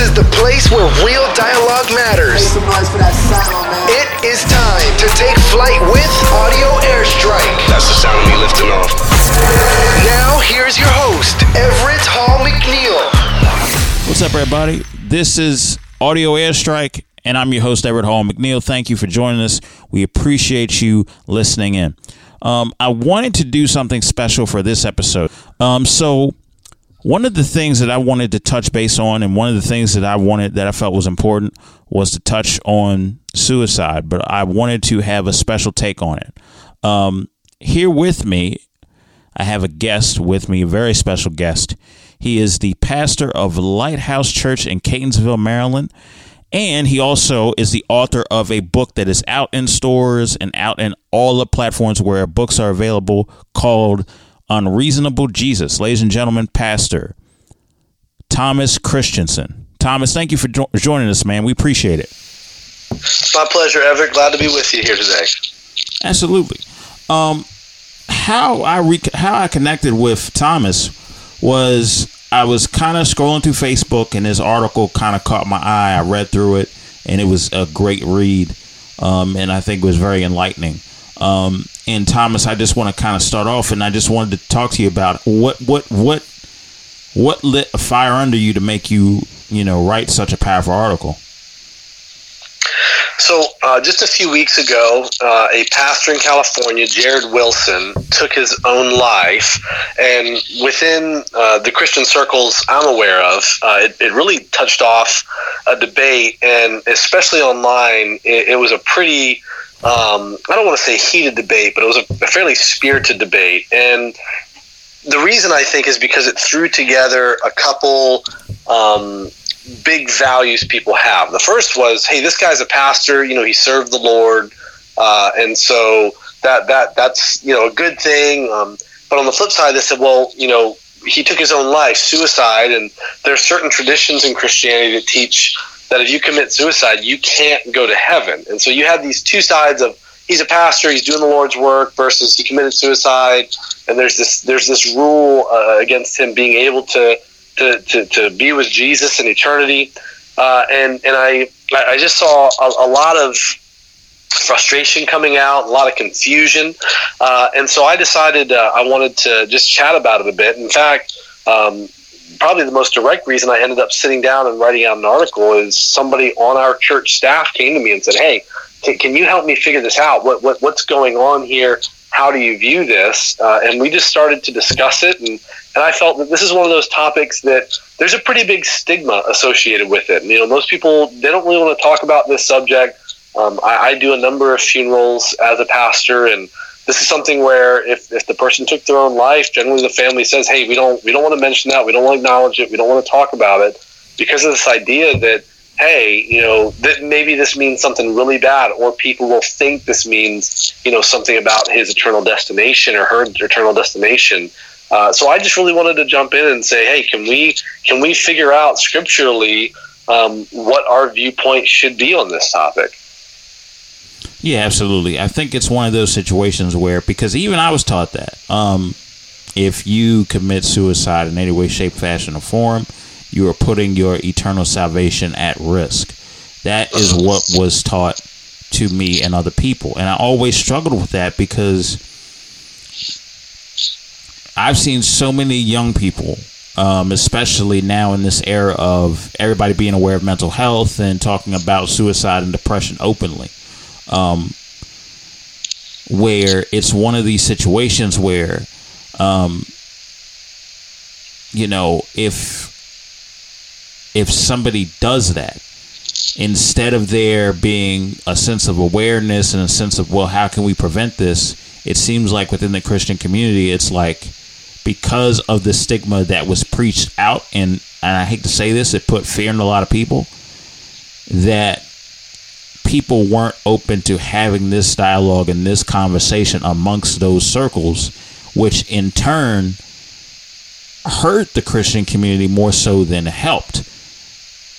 This is the place where real dialogue matters. It is time to take flight with Audio Airstrike. That's the sound of me lifting off. Now, here's your host, Everett Hall McNeil. What's up, everybody? This is Audio Airstrike, and I'm your host, Everett Hall McNeil. Thank you for joining us. We appreciate you listening in. I wanted to do something special for this episode. One of the things that I wanted to touch base on, and one of the things that I felt was important, was to touch on suicide, but I wanted to have a special take on it. Here with me, I have a guest with me, a very special guest. He is the pastor of Lighthouse Church in Catonsville, Maryland, and he also is the author of a book that is out in stores and out in all the platforms where books are available, called Unreasonable Jesus. Ladies and gentlemen, Pastor Thomas Christiansen. Thomas, thank you for joining us, man. We appreciate it. It's my pleasure, Everett. Glad to be with you here today. Absolutely. How I connected with Thomas was I was kind of scrolling through Facebook, and this article kind of caught my eye. I read through it, and it was a great read, and I think it was very enlightening. And Thomas, I just want to kind of start off, and I just wanted to talk to you about what lit a fire under you to make you write such a powerful article. So just a few weeks ago, a pastor in California, Jared Wilson, took his own life, and within the Christian circles I'm aware of, it really touched off a debate, and especially online, it was a pretty I don't want to say heated debate, but it was a fairly spirited debate. And the reason, I think, is because it threw together a couple big values people have. The first was, hey, this guy's a pastor, he served the Lord, and so that's a good thing. But on the flip side, they said, well, he took his own life, suicide, and there are certain traditions in Christianity that teach that if you commit suicide, you can't go to heaven. And so you have these two sides of, he's a pastor, he's doing the Lord's work, versus he committed suicide, and there's this rule against him being able to be with Jesus in eternity. And I just saw a lot of frustration coming out, a lot of confusion, and so I decided I wanted to just chat about it a bit. In fact, probably the most direct reason I ended up sitting down and writing out an article is somebody on our church staff came to me and said, hey, can you help me figure this out? What's going on here? How do you view this? And we just started to discuss it. And I felt that this is one of those topics that there's a pretty big stigma associated with it. And, most people, they don't really want to talk about this subject. I do a number of funerals as a pastor, and this is something where if the person took their own life, generally the family says, hey, we don't want to mention that. We don't want to acknowledge it. We don't want to talk about it, because of this idea that, hey, that maybe this means something really bad, or people will think this means, something about his eternal destination or her eternal destination. So I just really wanted to jump in and say, hey, can we figure out scripturally what our viewpoint should be on this topic? Yeah, absolutely. I think it's one of those situations where, because even I was taught that if you commit suicide in any way, shape, fashion, or form, you are putting your eternal salvation at risk. That is what was taught to me and other people. And I always struggled with that, because I've seen so many young people, especially now in this era of everybody being aware of mental health and talking about suicide and depression openly. Where it's one of these situations where, if somebody does that, instead of there being a sense of awareness and a sense of, well, how can we prevent this? It seems like within the Christian community, it's like, because of the stigma that was preached out, and I hate to say this, it put fear in a lot of people, that people weren't open to having this dialogue and this conversation amongst those circles, which in turn hurt the Christian community more so than helped.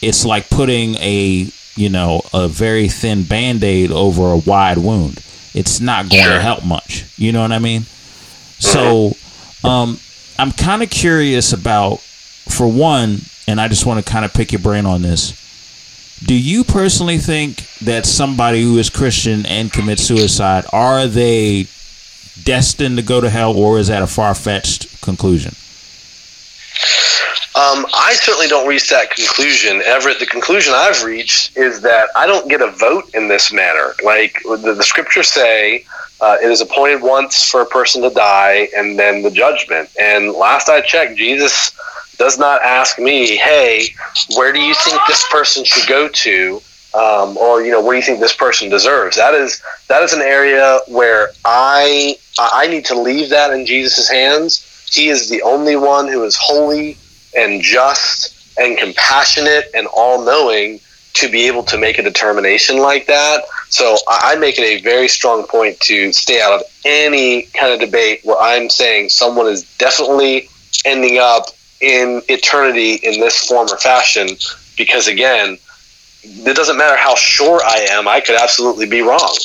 It's like putting a very thin Band-Aid over a wide wound. It's not going to help much. You know what I mean? So I'm kind of curious about, for one, and I just want to kind of pick your brain on this. Do you personally think that somebody who is Christian and commits suicide, are they destined to go to hell, or is that a far-fetched conclusion? I certainly don't reach that conclusion, Everett. The conclusion I've reached is that I don't get a vote in this matter. Like the scriptures say, it is appointed once for a person to die, and then the judgment. And last I checked, Jesus does not ask me, hey, where do you think this person should go to? Or, you know, what do you think this person deserves? That is an area where I need to leave that in Jesus' hands. He is the only one who is holy and just and compassionate and all-knowing to be able to make a determination like that. So I make it a very strong point to stay out of any kind of debate where I'm saying someone is definitely ending up in eternity in this form or fashion, because, again, it doesn't matter how sure I am, I could absolutely be wrong.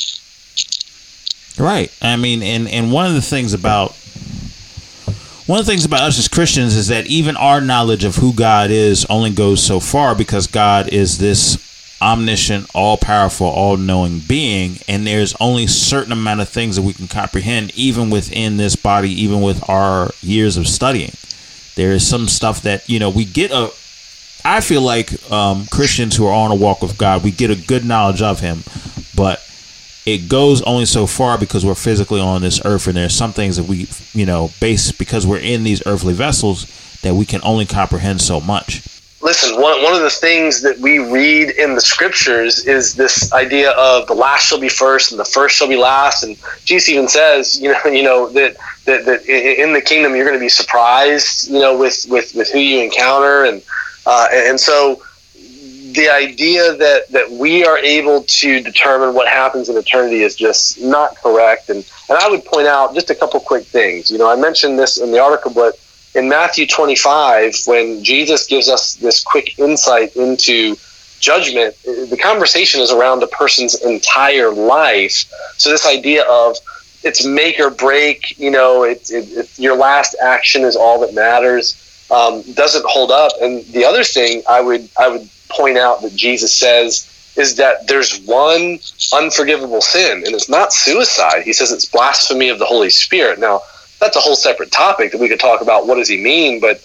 Right. I mean, and one of the things about us as Christians is that even our knowledge of who God is only goes so far, because God is this omniscient, all-powerful, all-knowing being, and there's only a certain amount of things that we can comprehend, even within this body, even with our years of studying. There is some stuff that, you know, we get a... I feel like Christians who are on a walk with God, we get a good knowledge of him, but it goes only so far because we're physically on this earth, and there's some things that we, you know, base because we're in these earthly vessels that we can only comprehend so much. Listen, one of the things that we read in the scriptures is this idea of the last shall be first and the first shall be last. And Jesus even says, you know that in the kingdom you're going to be surprised, you know, with who you encounter. And so the idea that we are able to determine what happens in eternity is just not correct. And I would point out just a couple quick things. You know, I mentioned this in the article, but in Matthew 25, when Jesus gives us this quick insight into judgment, the conversation is around a person's entire life. So this idea of it's make or break, you know, it's your last action is all that matters. Doesn't hold up. And the other thing I would point out that Jesus says is that there's one unforgivable sin, and it's not suicide. He says it's blasphemy of the Holy Spirit. Now, that's a whole separate topic that we could talk about. What does he mean? But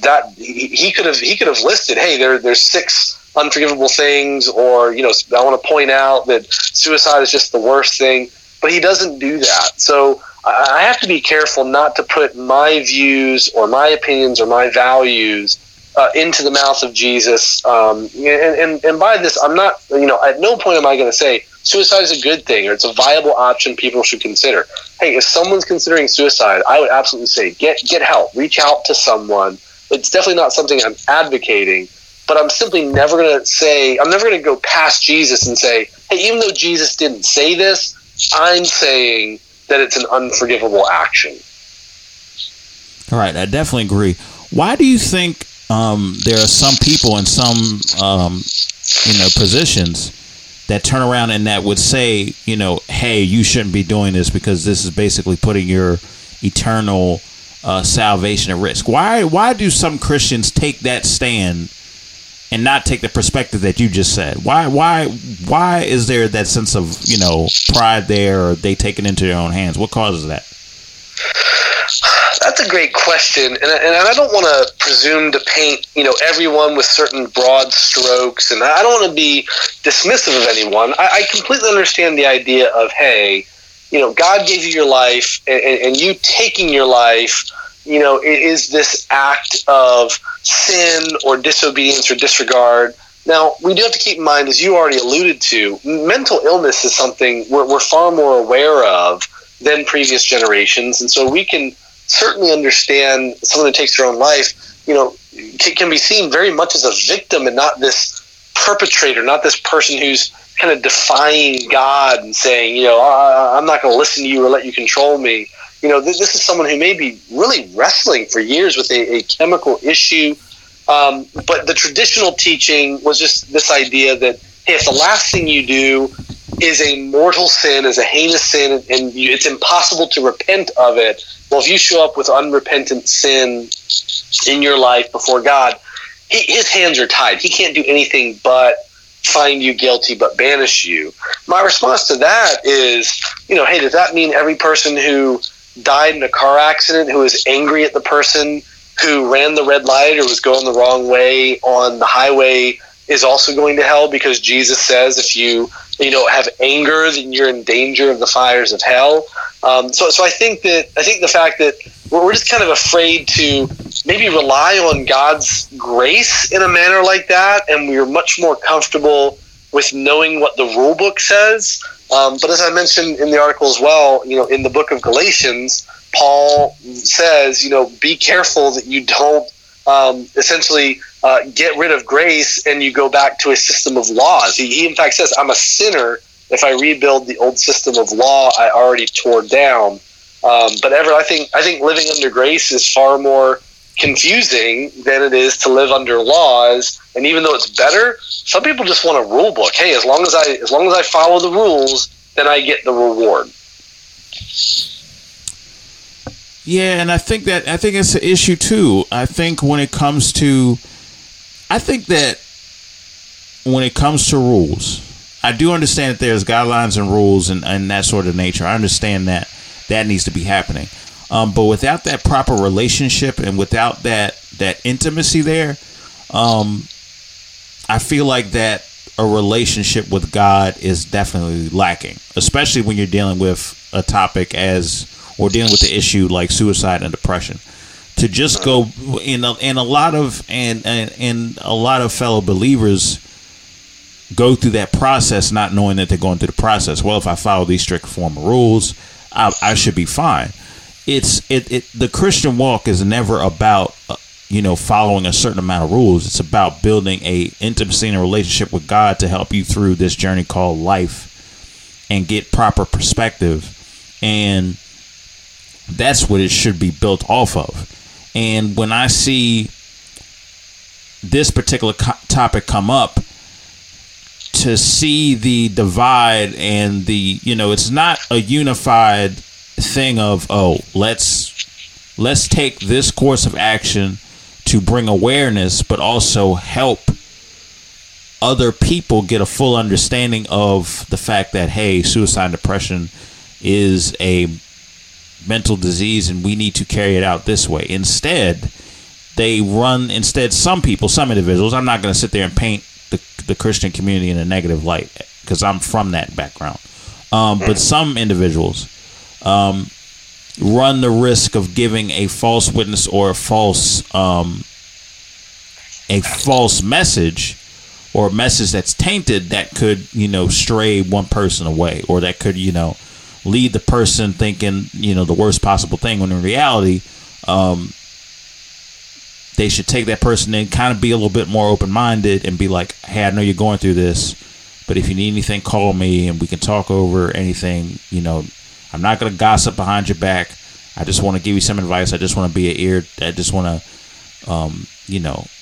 that he could have listed, hey, there's 6 unforgivable things, or, you know, I want to point out that suicide is just the worst thing. But he doesn't do that. So I have to be careful not to put my views or my opinions or my values into the mouth of Jesus. And by this, I'm not, you know, at no point am I going to say suicide is a good thing or it's a viable option people should consider. Hey, if someone's considering suicide, I would absolutely say get help, reach out to someone. It's definitely not something I'm advocating, but I'm simply never going to say, I'm never going to go past Jesus and say, hey, even though Jesus didn't say this, I'm saying that it's an unforgivable action. All right, I definitely agree. Why do you think there are some people in some positions that turn around and that would say, you know, hey, you shouldn't be doing this because this is basically putting your eternal salvation at risk? Why do some Christians take that stand and not take the perspective that you just said? Why is there that sense of, you know, pride there, or they take it into their own hands? What causes that? That's a great question, and I don't want to presume to paint, you know, everyone with certain broad strokes, and I don't want to be dismissive of anyone. I completely understand the idea of, hey, you know, God gave you your life, and you taking your life, you know, is this act of sin or disobedience or disregard. Now, we do have to keep in mind, as you already alluded to, mental illness is something we're far more aware of than previous generations, and so we can certainly understand someone who takes their own life, you know, can be seen very much as a victim and not this perpetrator, not this person who's kind of defying God and saying, you know, I'm not going to listen to you or let you control me. You know, this is someone who may be really wrestling for years with a chemical issue. But the traditional teaching was just this idea that, hey, if the last thing you do is a mortal sin, is a heinous sin, and it's impossible to repent of it, well, if you show up with unrepentant sin in your life before God, his hands are tied. He can't do anything but find you guilty, but banish you. My response to that is, hey, does that mean every person who died in a car accident who is angry at the person who ran the red light or was going the wrong way on the highway is also going to hell? Because Jesus says if you have anger, then you're in danger of the fires of hell. So I think the fact that we're just kind of afraid to maybe rely on God's grace in a manner like that, and we're much more comfortable with knowing what the rule book says. But as I mentioned in the article as well, in the book of Galatians, Paul says, be careful that you don't essentially get rid of grace and you go back to a system of laws. He in fact says, I'm a sinner if I rebuild the old system of law I already tore down. But Everett, I think living under grace is far more confusing than it is to live under laws. And even though it's better, some people just want a rule book. Hey, as long as I follow the rules, then I get the reward. Yeah, and I think it's an issue too. I think when it comes to rules, I do understand that there's guidelines and rules and that sort of nature. I understand that. That needs to be happening. But without that proper relationship and without that intimacy there, I feel like that a relationship with God is definitely lacking, especially when you're dealing with a topic dealing with the issue like suicide and depression. To just go and a lot of fellow believers go through that process not knowing that they're going through the process. Well, if I follow these strict formal rules, I should be fine. The Christian walk is never about following a certain amount of rules. It's about building a intimacy and a relationship with God to help you through this journey called life and get proper perspective, and that's what it should be built off of. And when I see this particular topic come up, to see the divide and the it's not a unified thing of let's take this course of action to bring awareness but also help other people get a full understanding of the fact that, hey, suicide and depression is a mental disease and we need to carry it out this way. Instead some individuals, I'm not going to sit there and paint the Christian community in a negative light because I'm from that background, but some individuals run the risk of giving a false witness or a false message or a message that's tainted that could stray one person away, or that could lead the person thinking the worst possible thing, when in reality they should take that person in, kind of be a little bit more open-minded and be like, hey, I know you're going through this, but if you need anything, call me and we can talk over anything. I'm not going to gossip behind your back. I just want to give you some advice. I just want to be an ear. I just want to,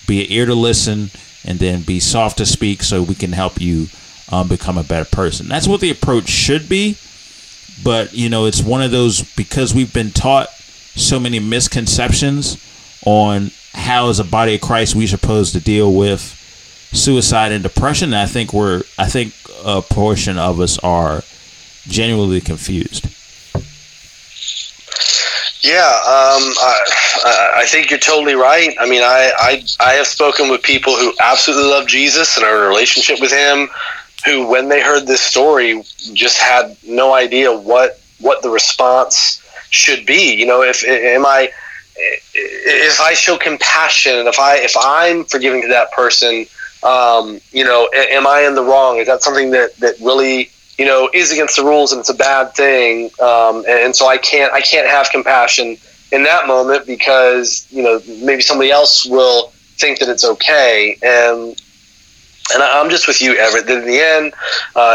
be an ear to listen and then be soft to speak so we can help you become a better person. That's what the approach should be. But, it's one of those, because we've been taught so many misconceptions on how as a body of Christ we're supposed to deal with suicide and depression. And I think a portion of us are genuinely confused. Yeah, I think you're totally right. I mean, I have spoken with people who absolutely love Jesus and are in a relationship with him, who when they heard this story just had no idea what the response should be. If I show compassion, if I'm forgiving to that person, am I in the wrong? Is that something that really, is against the rules and it's a bad thing? And so I can't have compassion in that moment because, maybe somebody else will think that it's okay. And I'm just with you, Everett, that in the end,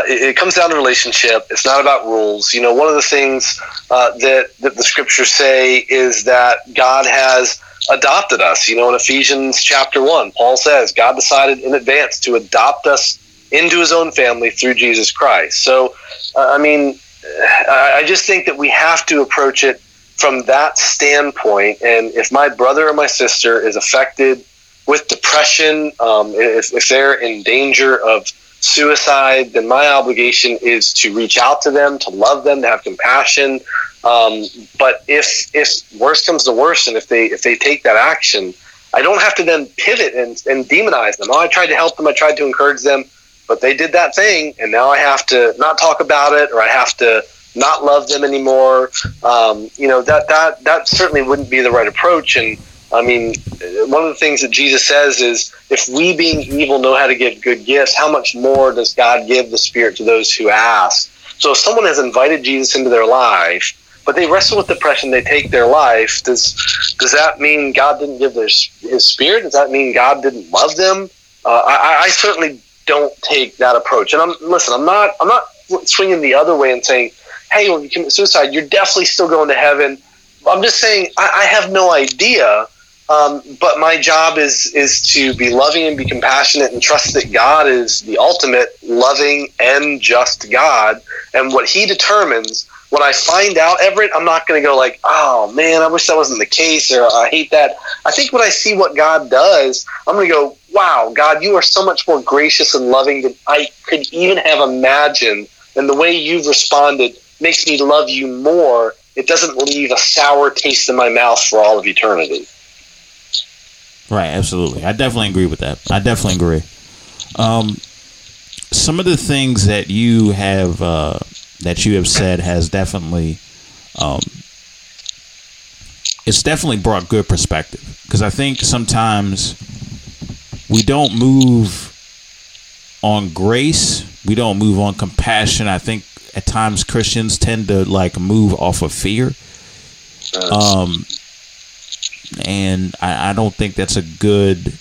it comes down to relationship. It's not about rules. One of the things that the scriptures say is that God has adopted us. In Ephesians chapter 1, Paul says, God decided in advance to adopt us into his own family through Jesus Christ. So, I just think that we have to approach it from that standpoint. And if my brother or my sister is affected with depression, if they're in danger of suicide, then my obligation is to reach out to them, to love them, to have compassion. But if worse comes to worse, and if they take that action, I don't have to then pivot and demonize them. Oh, I tried to help them, I tried to encourage them, but they did that thing, and now I have to not talk about it, or I have to not love them anymore. That certainly wouldn't be the right approach. And I mean, one of the things that Jesus says is, if we being evil know how to give good gifts, how much more does God give the Spirit to those who ask? So if someone has invited Jesus into their life, but they wrestle with depression, they take their life, does that mean God didn't give his Spirit? Does that mean God didn't love them? I certainly don't take that approach. And I'm not swinging the other way and saying, hey, when you commit suicide, you're definitely still going to heaven. I'm just saying I have no idea, but my job is to be loving and be compassionate and trust that God is the ultimate loving and just God, and what he determines. When I find out, Everett, I'm not going to go like, oh, man, I wish that wasn't the case, or I hate that. I think when I see what God does, I'm going to go, wow, God, you are so much more gracious and loving than I could even have imagined. And the way you've responded makes me love you more. It doesn't leave a sour taste in my mouth for all of eternity. Right, absolutely. I definitely agree with that. I definitely agree. Some of the things that you have said has definitely, it's definitely brought good perspective, because I think sometimes we don't move on grace, we don't move on compassion. I think at times Christians tend to like move off of fear, and I don't think that's a good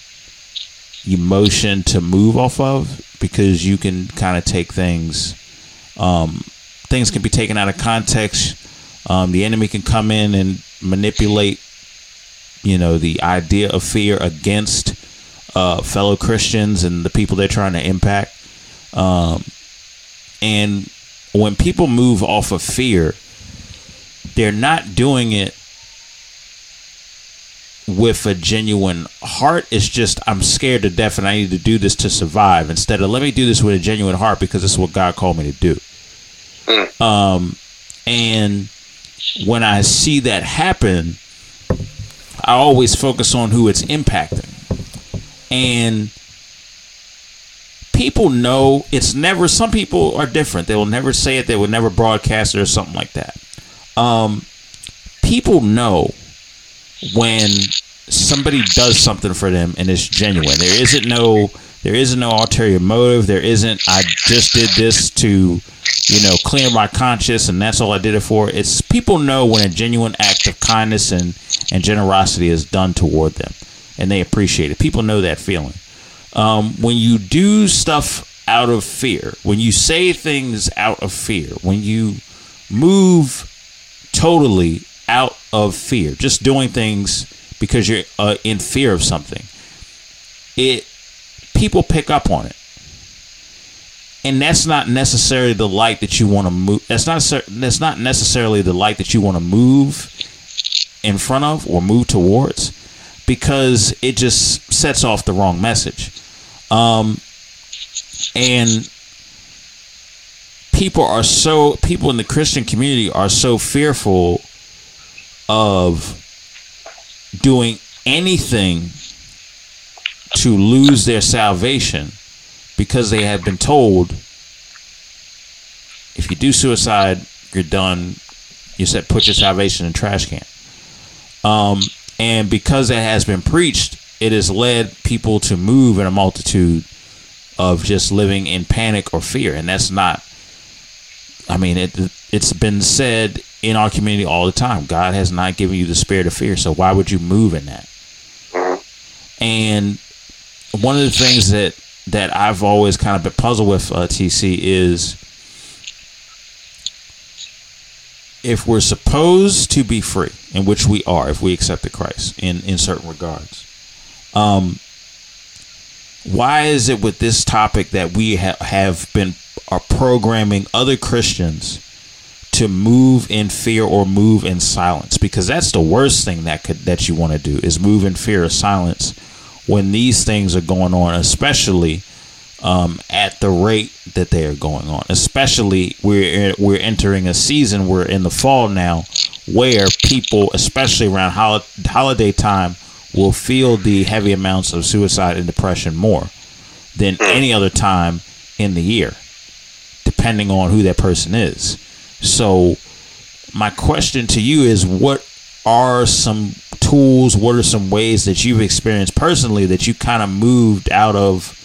emotion to move off of, because you can kind of take things. Things can be taken out of context. The enemy can come in and manipulate, the idea of fear against fellow Christians and the people they're trying to impact. And when people move off of fear, they're not doing it with a genuine heart. It's just, I'm scared to death and I need to do this to survive, instead of, let me do this with a genuine heart because this is what God called me to do. And when I see that happen, I always focus on who it's impacting. And people know it's never, some people are different. They will never say it. They will never broadcast it or something like that. People know when somebody does something for them and it's genuine. There isn't no ulterior motive. There isn't, I just did this to, clear my conscience and that's all I did it for. It's, people know when a genuine act of kindness and generosity is done toward them, and they appreciate it. People know that feeling. When you do stuff out of fear, when you say things out of fear, when you move totally out of fear, just doing things because you're in fear of something, people pick up on it. And that's not necessarily the light that you want to move. That's not necessarily the light that you want to move in front of or move towards, because it just sets off the wrong message. And people in the Christian community are so fearful of doing anything to lose their salvation, because they have been told, if you do suicide, you're done. You said put your salvation in trash can. And because that has been preached, it has led people to move in a multitude of just living in panic or fear. And that's not, I mean, it's been said in our community all the time, God has not given you the spirit of fear, so why would you move in that? And one of the things that I've always kind of been puzzled with, TC, is if we're supposed to be free, in which we are, if we accepted Christ in certain regards, why is it with this topic that we are programming other Christians to move in fear or move in silence? Because that's the worst thing that you want to do, is move in fear or silence when these things are going on, especially at the rate that they are going on. Especially we're entering a season, we're in the fall now, where people, especially around holiday time, will feel the heavy amounts of suicide and depression more than any other time in the year, depending on who that person is. So my question to you is, what are some tools, what are some ways that you've experienced personally that you kind of moved out of,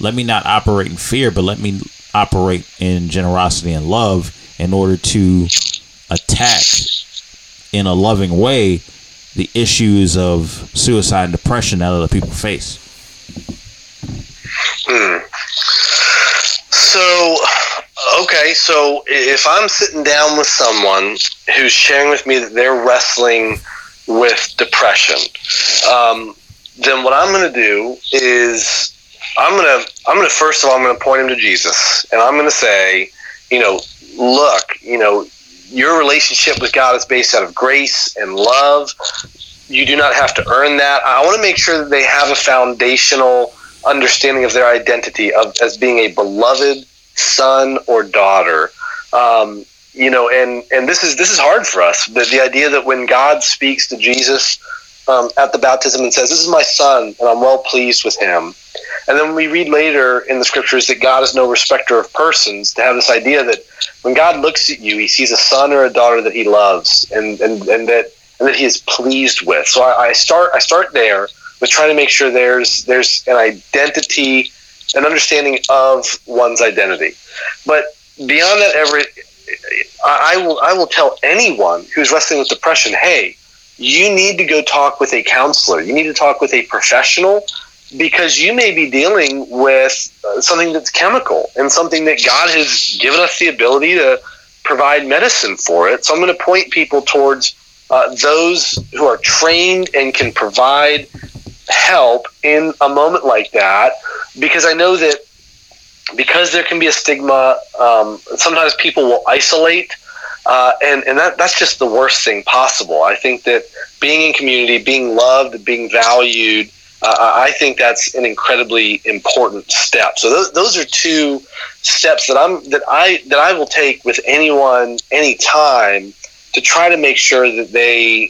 let me not operate in fear, but let me operate in generosity and love in order to attack in a loving way the issues of suicide and depression that other people face? So if I'm sitting down with someone who's sharing with me that they're wrestling with depression, then what I'm going to do is I'm going to first of all, I'm going to point him to Jesus, and I'm going to say, look, your relationship with God is based out of grace and love. You do not have to earn that. I want to make sure that they have a foundational understanding of their identity as being a beloved son or daughter. And this is hard for us. The idea that when God speaks to Jesus at the baptism and says, "This is my son, and I'm well pleased with him," and then we read later in the scriptures that God is no respecter of persons, to have this idea that when God looks at you, he sees a son or a daughter that he loves and that he is pleased with. So I start there with trying to make sure there's an identity, an understanding of one's identity. But beyond that, Everett, I will tell anyone who's wrestling with depression, hey, you need to go talk with a counselor. You need to talk with a professional, because you may be dealing with something that's chemical and something that God has given us the ability to provide medicine for it. So I'm going to point people towards those who are trained and can provide help in a moment like that, because I know that because there can be a stigma, sometimes people will isolate, and that's just the worst thing possible. I think that being in community, being loved, being valued, I think that's an incredibly important step. So those are two steps that I will take with anyone, anytime, to try to make sure that they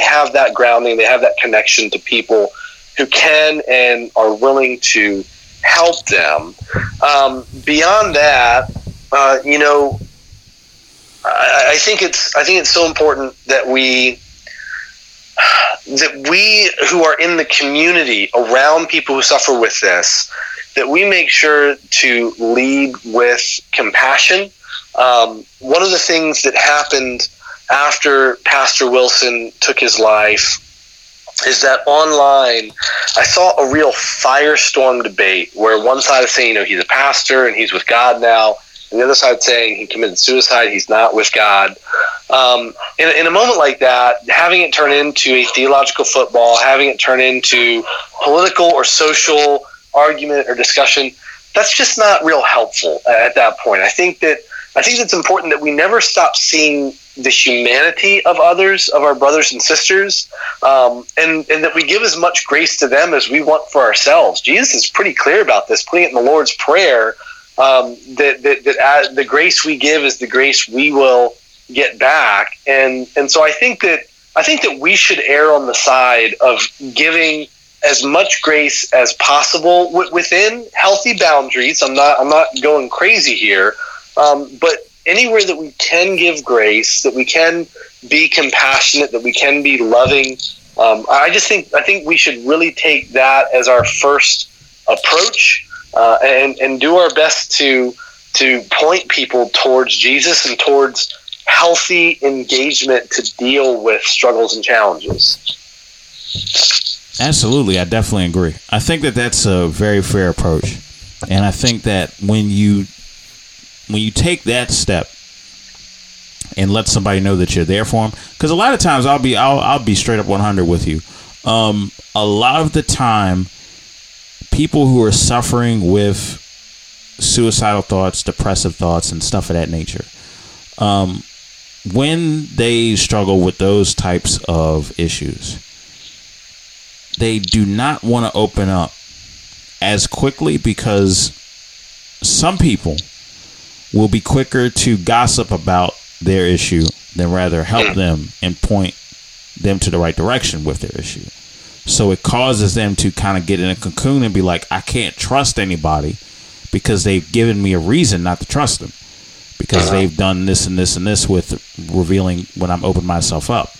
have that grounding, they have that connection to people who can and are willing to help them. Beyond that, I think it's so important that we who are in the community around people who suffer with this, that we make sure to lead with compassion. One of the things that happened after Pastor Wilson took his life is that online I saw a real firestorm debate where one side is saying, he's a pastor and he's with God now, and the other side saying he committed suicide, he's not with God. In a moment like that, having it turn into a theological football, having it turn into political or social argument or discussion, that's just not real helpful at that point. I think it's important that we never stop seeing the humanity of others, of our brothers and sisters, and that we give as much grace to them as we want for ourselves. Jesus is pretty clear about this, putting it in the Lord's Prayer, that the grace we give is the grace we will get back. And so I think that we should err on the side of giving as much grace as possible within healthy boundaries. I'm not going crazy here, but anywhere that we can give grace, that we can be compassionate, that we can be loving, I think we should really take that as our first approach, and do our best to point people towards Jesus and towards healthy engagement to deal with struggles and challenges. Absolutely, I definitely agree. I think that that's a very fair approach, and I think that when you take that step and let somebody know that you're there for them, because a lot of times I'll be straight up 100 with you. A lot of the time, people who are suffering with suicidal thoughts, depressive thoughts, and stuff of that nature, when they struggle with those types of issues, they do not want to open up as quickly because some people will be quicker to gossip about their issue than rather help them and point them to the right direction with their issue. So it causes them to kind of get in a cocoon and be like, I can't trust anybody because they've given me a reason not to trust them because they've done this and this and this with revealing when I've opened myself up.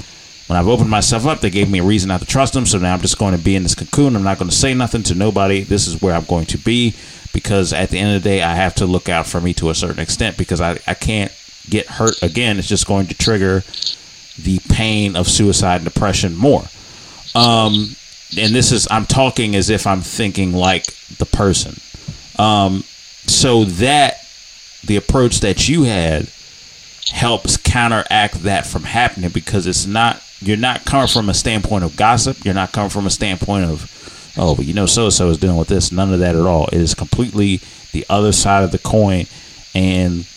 When I've opened myself up, they gave me a reason not to trust them. So now I'm just going to be in this cocoon. I'm not going to say nothing to nobody. This is where I'm going to be because at the end of the day, I have to look out for me to a certain extent because I can't get hurt again. It's just going to trigger the pain of suicide and depression more. And this is, I'm talking as if I'm thinking like the person. So that the approach that you had helps counteract that from happening because it's not, you're not coming from a standpoint of gossip. You're not coming from a standpoint of, oh, but you know, so-and-so is dealing with this. None of that at all. It is completely the other side of the coin. And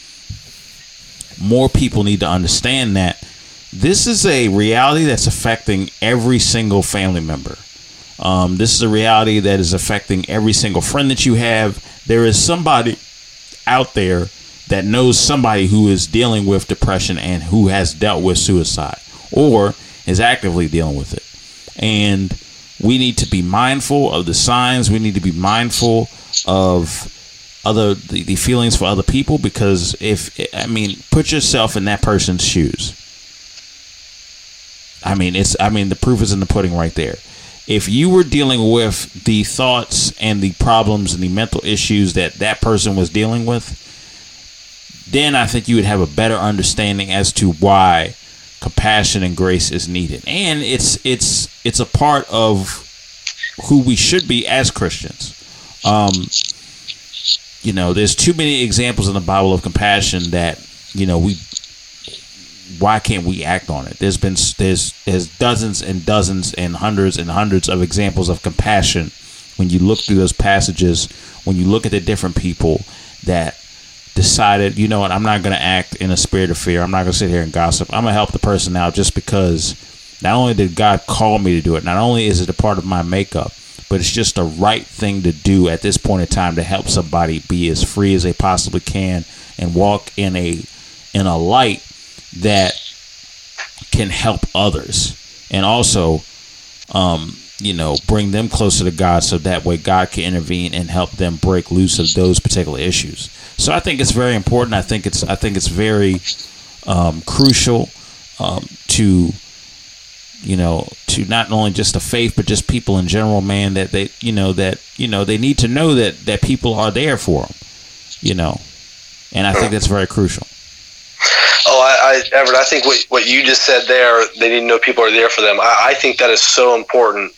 more people need to understand that this is a reality that's affecting every single family member. This is a reality that is affecting every single friend that you have. There is somebody out there that knows somebody who is dealing with depression and who has dealt with suicide or is actively dealing with it. And we need to be mindful of the signs. We need to be mindful of the feelings for other people, because put yourself in that person's shoes. The proof is in the pudding right there. If you were dealing with the thoughts and the problems and the mental issues that person was dealing with, then I think you would have a better understanding as to why compassion and grace is needed. And it's a part of who we should be as Christians. There's too many examples in the Bible of compassion that, why can't we act on it? There's dozens and dozens and hundreds of examples of compassion. When you look through those passages, when you look at the different people that decided, you know what, I'm not going to act in a spirit of fear. I'm not going to sit here and gossip. I'm going to help the person out just because not only did God call me to do it, not only is it a part of my makeup, but it's just the right thing to do at this point in time to help somebody be as free as they possibly can and walk in a light that can help others and also, bring them closer to God so that way God can intervene and help them break loose of those particular issues. So I think it's very important. I think it's very crucial to not only just the faith, but just people in general, man, that they need to know that people are there for them, and I think that's very crucial. Oh, Everett, I think what you just said there, they need to know people are there for them. I think that is so important.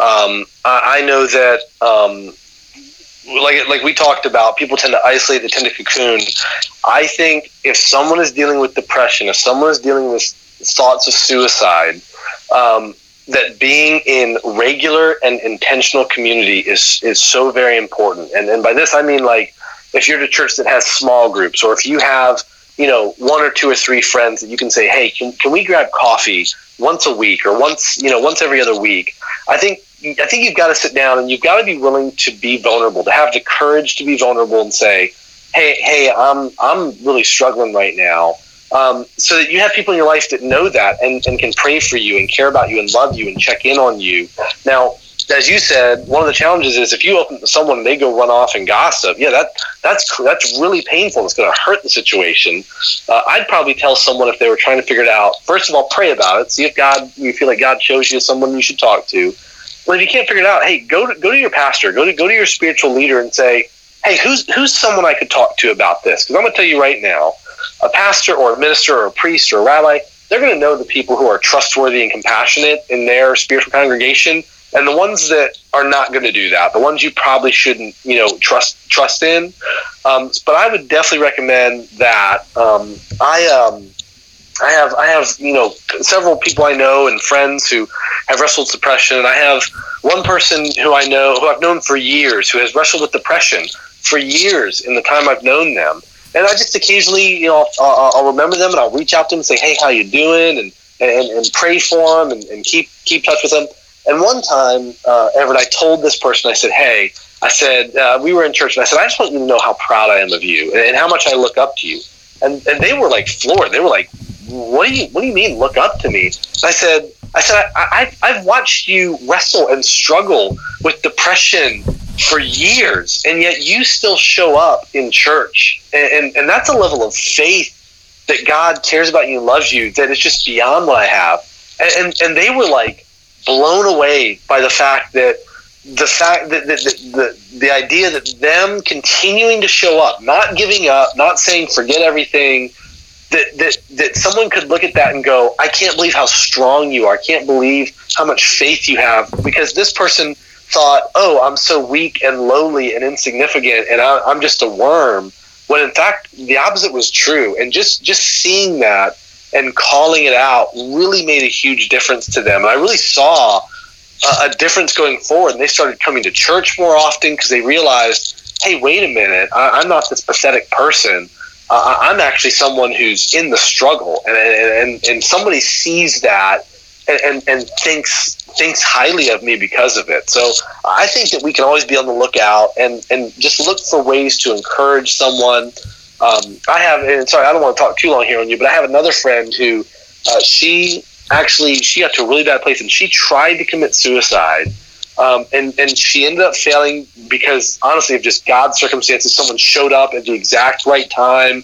I know that, like we talked about, people tend to isolate, they tend to cocoon. I think if someone is dealing with depression, if someone is dealing with thoughts of suicide, that being in regular and intentional community is so very important. And by this, I mean, like, if you're at a church that has small groups, or if you have one or two or three friends that you can say, hey, can we grab coffee once a week or once every other week? I think you've got to sit down and you've got to be willing to be vulnerable, to have the courage to be vulnerable and say, hey, I'm really struggling right now. So that you have people in your life that know that and can pray for you and care about you and love you and check in on you. Now, as you said, one of the challenges is if you open to someone and they go run off and gossip, that's really painful. It's going to hurt the situation. I'd probably tell someone if they were trying to figure it out, first of all, pray about it. See if you feel like God shows you someone you should talk to. Well, if you can't figure it out, hey, go to your pastor, go to your spiritual leader and say, hey, who's someone I could talk to about this? Because I'm going to tell you right now, a pastor or a minister or a priest or a rabbi, they're going to know the people who are trustworthy and compassionate in their spiritual congregation. And the ones that are not going to do that, the ones you probably shouldn't, trust in. But I would definitely recommend that. I have several people I know and friends who have wrestled with depression. And I have one person who I know, who I've known for years, who has wrestled with depression for years in the time I've known them. And I just occasionally, I'll remember them and I'll reach out to them and say, hey, how you doing? And pray for them and keep touch with them. And one time, Everett, I told this person, I said, hey, I said, we were in church, and I said, I just want you to know how proud I am of you and how much I look up to you. And they were like floored. They were like, what do you mean look up to me? And I said, I've watched you wrestle and struggle with depression for years, and yet you still show up in church. And that's a level of faith that God cares about you and loves you that is just beyond what I have. And they were like blown away by the idea that them continuing to show up, not giving up, not saying forget everything, that someone could look at that and go, I can't believe how strong you are. I can't believe how much faith you have, because this person thought, oh, I'm so weak and lowly and insignificant, and I'm just a worm, when in fact the opposite was true. And just seeing that and calling it out really made a huge difference to them. And I really saw a difference going forward, and they started coming to church more often because they realized, hey, wait a minute, I'm not this pathetic person. I'm actually someone who's in the struggle, and somebody sees that and thinks highly of me because of it. So I think that we can always be on the lookout and just look for ways to encourage someone. I don't want to talk too long here on you, but I have another friend who she got to a really bad place, and she tried to commit suicide, and she ended up failing because, honestly, of just God's circumstances. Someone showed up at the exact right time.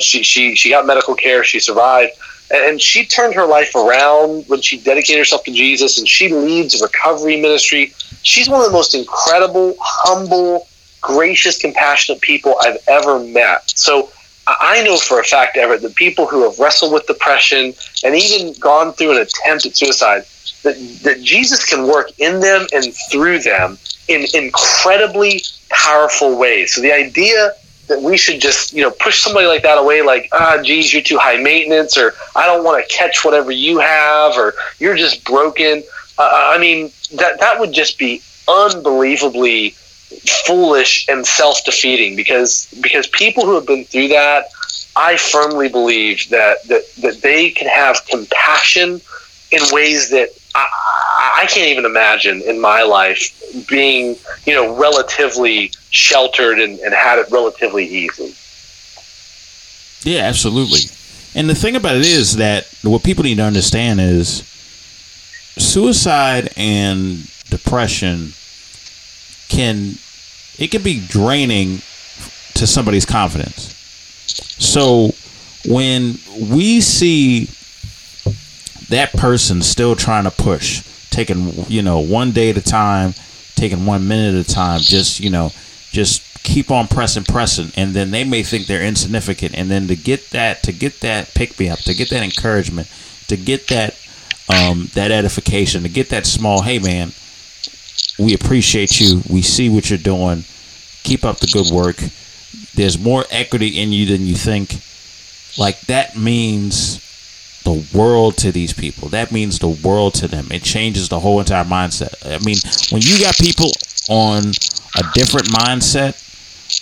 She got medical care. She survived, and she turned her life around when she dedicated herself to Jesus, and she leads a recovery ministry. She's one of the most incredible, humble, gracious, compassionate people I've ever met. So I know for a fact, Everett, that people who have wrestled with depression and even gone through an attempt at suicide, that Jesus can work in them and through them in incredibly powerful ways. So the idea that we should just, push somebody like that away, like, you're too high maintenance, or I don't want to catch whatever you have, or you're just broken. That would just be unbelievably foolish and self-defeating, because people who have been through that, I firmly believe that they can have compassion in ways that I can't even imagine in my life, being relatively sheltered and had it relatively easy. Yeah, absolutely. And the thing about it is that what people need to understand is suicide and depression can be draining to somebody's confidence. So when we see that person still trying to push, taking one day at a time, taking 1 minute at a time, just keep on pressing, and then they may think they're insignificant, and then to get that pick me up, to get that encouragement, to get that that edification, to get that small, hey man, we appreciate you, we see what you're doing, keep up the good work, there's more equity in you than you think, like, that means the world to these people. That means the world to them. It changes the whole entire mindset. I mean, when you got people on a different mindset,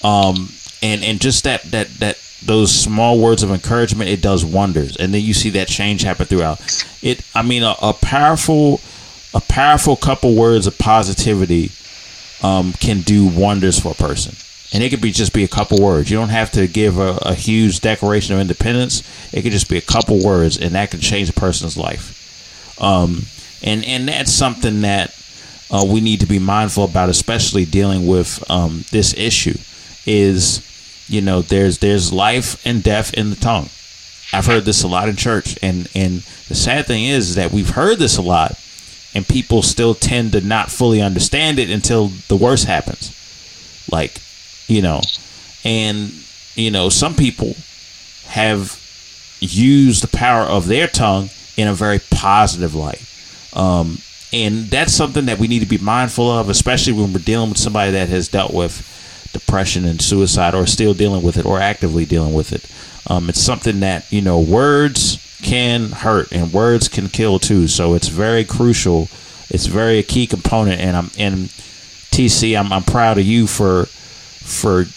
and just that those small words of encouragement, it does wonders. And then you see that change happen throughout it. I mean, a powerful couple words of positivity can do wonders for a person. And it could be just be a couple words. You don't have to give a huge declaration of independence. It could just be a couple words, and that can change a person's life. And that's something that we need to be mindful about, especially dealing with this issue. Is there's life and death in the tongue. I've heard this a lot in church, and the sad thing is that we've heard this a lot, and people still tend to not fully understand it until the worst happens. Like, some people have used the power of their tongue in a very positive light. And that's something that we need to be mindful of, especially when we're dealing with somebody that has dealt with depression and suicide, or still dealing with it, or actively dealing with it. It's something that, words can hurt, and words can kill too. So it's very crucial. It's very a key component. And TC, I'm proud of you for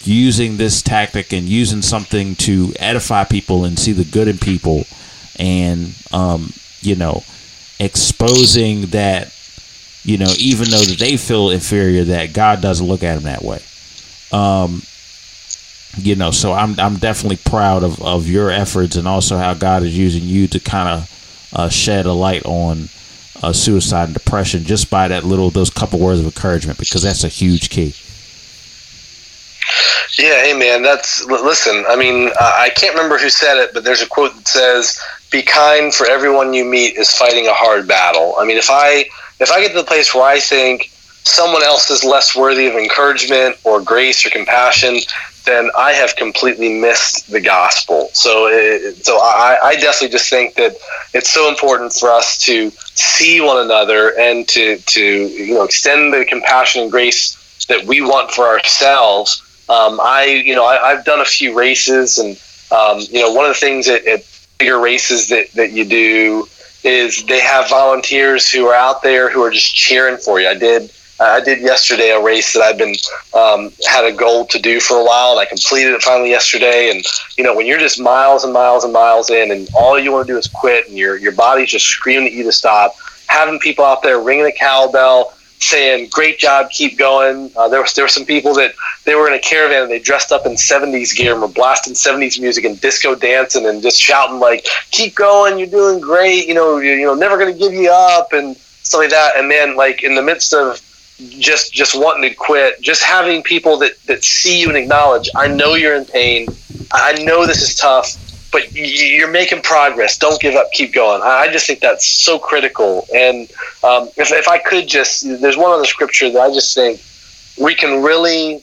using this tactic and using something to edify people and see the good in people, and exposing that you know, even though that they feel inferior, that God doesn't look at them that way. You know, so I'm definitely proud of your efforts, and also how God is using you to kind of shed a light on suicide and depression just by that those couple words of encouragement, because that's a huge key. Yeah, hey man, listen, I mean, I can't remember who said it, but there's a quote that says, "Be kind, for everyone you meet is fighting a hard battle." I mean, if I get to the place where I think someone else is less worthy of encouragement or grace or compassion, then I have completely missed the gospel. So I definitely just think that it's so important for us to see one another and to extend the compassion and grace that we want for ourselves. I've done a few races, and one of the things at bigger races that you do is they have volunteers who are out there who are just cheering for you. I did yesterday a race that I've been had a goal to do for a while, and I completed it finally yesterday. And when you're just miles and miles and miles in, and all you want to do is quit, and your body's just screaming at you to stop, having people out there ringing the cowbell, saying, "Great job, keep going." There were some people that they were in a caravan and they dressed up in 70s gear and were blasting 70s music and disco dancing and just shouting like, "Keep going, you're doing great, you know, never going to give you up," and stuff like that. And man, like in the midst of just wanting to quit, just having people that see you and acknowledge, "I know you're in pain, I know this is tough, but you're making progress. Don't give up. Keep going." I just think that's so critical. And if I could just, there's one other scripture that I just think we can really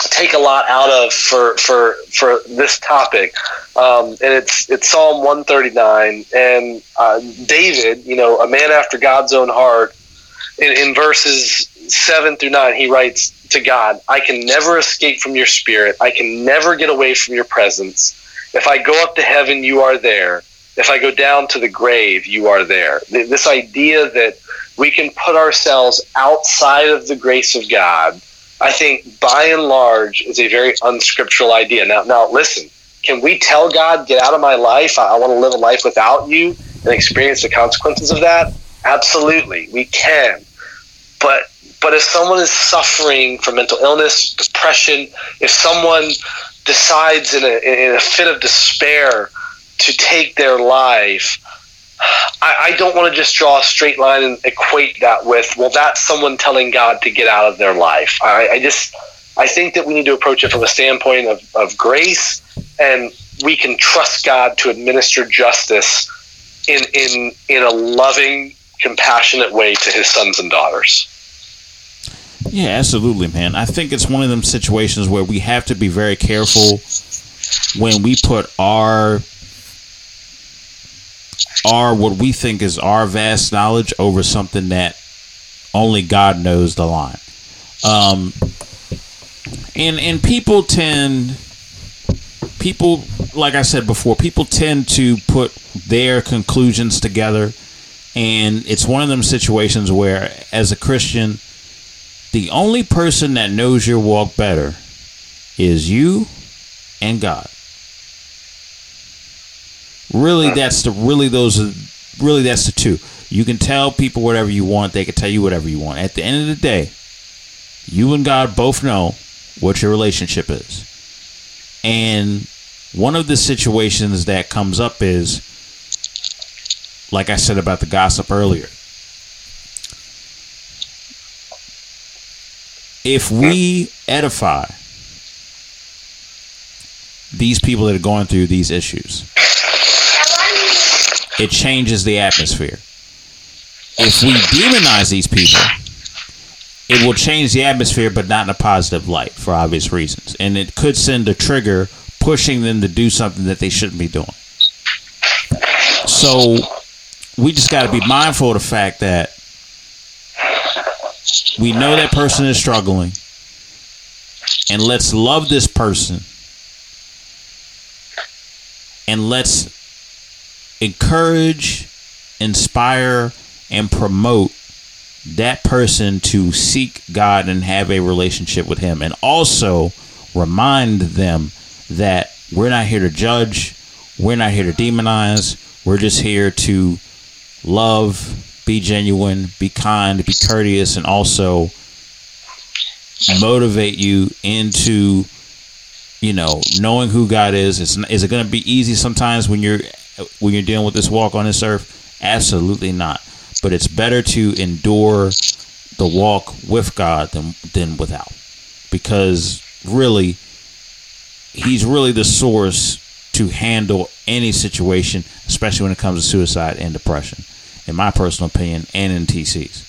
take a lot out of for this topic, and it's Psalm 139. And David, a man after God's own heart, in verses 7-9, he writes to God, "I can never escape from your spirit. I can never get away from your presence. If I go up to heaven, you are there. If I go down to the grave, you are there." This idea that we can put ourselves outside of the grace of God, I think, by and large, is a very unscriptural idea. Now, listen, can we tell God, "Get out of my life, I want to live a life without you," and experience the consequences of that? Absolutely, we can. But if someone is suffering from mental illness, depression, if someone decides in a fit of despair to take their life, I don't want to just draw a straight line and equate that with, well, that's someone telling God to get out of their life. I think that we need to approach it from a standpoint of grace, and we can trust God to administer justice in a loving, compassionate way to his sons and daughters. Yeah, absolutely, man. I think it's one of them situations where we have to be very careful when we put our what we think is our vast knowledge over something that only God knows the line. And people, like I said before, people tend to put their conclusions together, and it's one of them situations where, as a Christian, the only person that knows your walk better is you and God. Really, that's the two. You can tell people whatever you want. They can tell you whatever you want. At the end of the day, you and God both know what your relationship is. And one of the situations that comes up is, like I said about the gossip earlier, if we edify these people that are going through these issues, it changes the atmosphere. If we demonize these people, it will change the atmosphere, but not in a positive light, for obvious reasons. And it could send a trigger pushing them to do something that they shouldn't be doing. So we just got to be mindful of the fact that we know that person is struggling, and let's love this person, and let's encourage, inspire, and promote that person to seek God and have a relationship with him. And also remind them that we're not here to judge, we're not here to demonize, we're just here to love, be genuine, be kind, be courteous, and also motivate you into, you know, knowing who God is. Is it going to be easy sometimes when you're dealing with this walk on this earth? Absolutely not. But it's better to endure the walk with God than without, because really, He's really the source to handle any situation, especially when it comes to suicide and depression, in my personal opinion, and in TC's.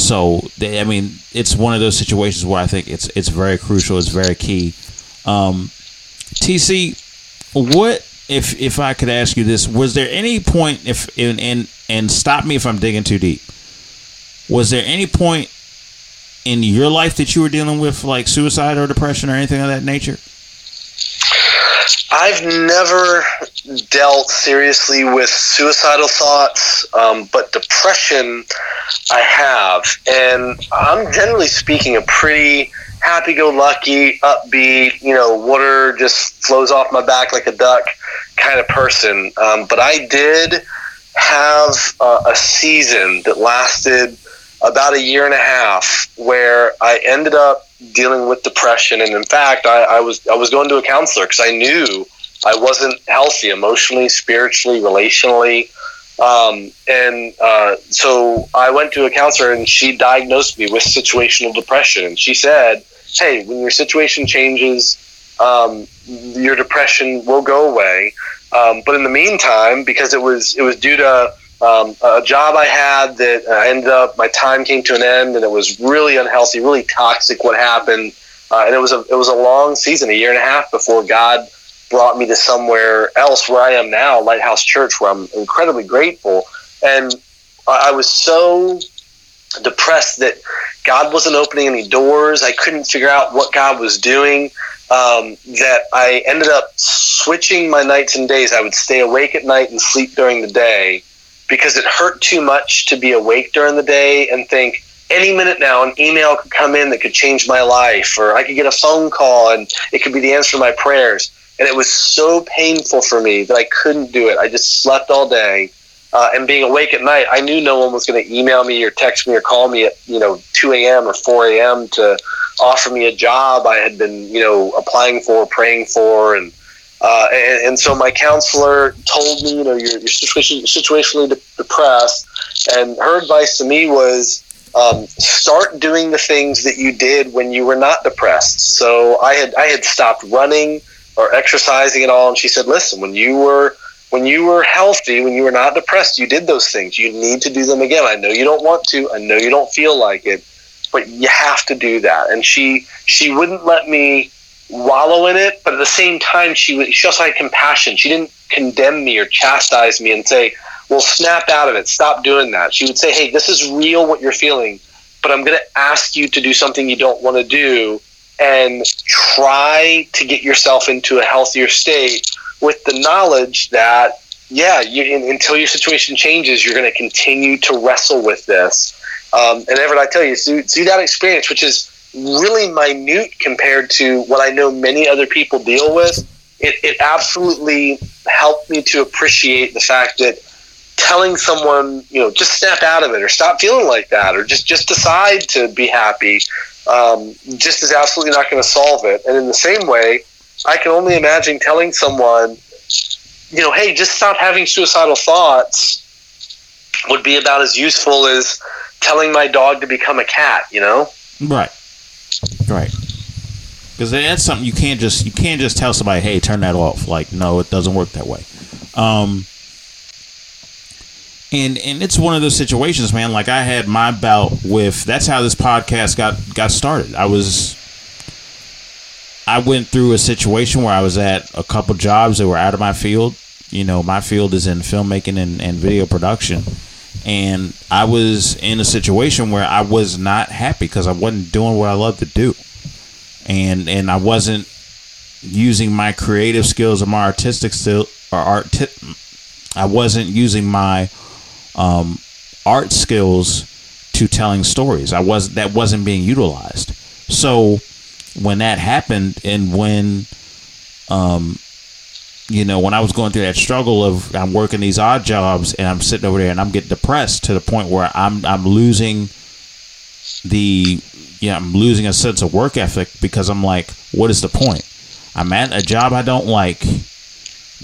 So, it's one of those situations where I think it's very crucial, it's very key. TC, what if I could ask you this? Was there any point and stop me if I'm digging too deep? Was there any point in your life that you were dealing with like suicide or depression or anything of that nature? I've never dealt seriously with suicidal thoughts, but depression I have. And I'm generally speaking a pretty happy-go-lucky, upbeat, water just flows off my back like a duck kind of person. But I did have a season that lasted about a year and a half where I ended up dealing with depression, and in fact I was going to a counselor because I knew I wasn't healthy emotionally, spiritually, relationally, and so I went to a counselor, and she diagnosed me with situational depression, and she said, hey, when your situation changes, your depression will go away, but in the meantime, because it was due to a job I had that ended up, my time came to an end, and it was really unhealthy, really toxic what happened, and it was a long season, a year and a half, before God brought me to somewhere else where I am now, Lighthouse Church, where I'm incredibly grateful. And I was so depressed that God wasn't opening any doors. I couldn't figure out what God was doing, that I ended up switching my nights and days. I would stay awake at night and sleep during the day, because it hurt too much to be awake during the day and think any minute now an email could come in that could change my life, or I could get a phone call and it could be the answer to my prayers. And it was so painful for me that I couldn't do it. I just slept all day, and being awake at night, I knew no one was going to email me or text me or call me at 2 a.m. or 4 a.m. to offer me a job I had been applying for, praying for, and so my counselor told me, you're situationally depressed, and her advice to me was start doing the things that you did when you were not depressed. So I had stopped running or exercising at all, and she said, listen, when you were healthy, when you were not depressed, you did those things. You need to do them again. I know you don't want to. I know you don't feel like it, but you have to do that. And she wouldn't let me wallow in it, but at the same time she also had compassion. She didn't condemn me or chastise me and say, well, snap out of it, stop doing that. She would say, hey, this is real what you're feeling, but I'm going to ask you to do something you don't want to do and try to get yourself into a healthier state with the knowledge that until your situation changes, you're going to continue to wrestle with this. And Everett, I tell you, through that experience, which is really minute compared to what I know many other people deal with, it absolutely helped me to appreciate the fact that telling someone, just snap out of it or stop feeling like that or just decide to be happy just is absolutely not going to solve it. And in the same way, I can only imagine telling someone, hey, just stop having suicidal thoughts would be about as useful as telling my dog to become a cat, Right. Right, because that's something you can't just tell somebody, hey, turn that off. Like, no, it doesn't work that way. And it's one of those situations, man. Like I had my bout with. That's how this podcast got started. I went through a situation where I was at a couple jobs that were out of my field. My field is in filmmaking and video production. And I was in a situation where I was not happy because I wasn't doing what I love to do. And I wasn't using my creative skills or my artistic skill or I wasn't using my art skills to telling stories. That wasn't being utilized. So when that happened and when you know, when I was going through that struggle of I'm working these odd jobs and I'm sitting over there and I'm getting depressed to the point where I'm losing the, you know, I'm losing a sense of work ethic because I'm like, what is the point? I'm at a job I don't like.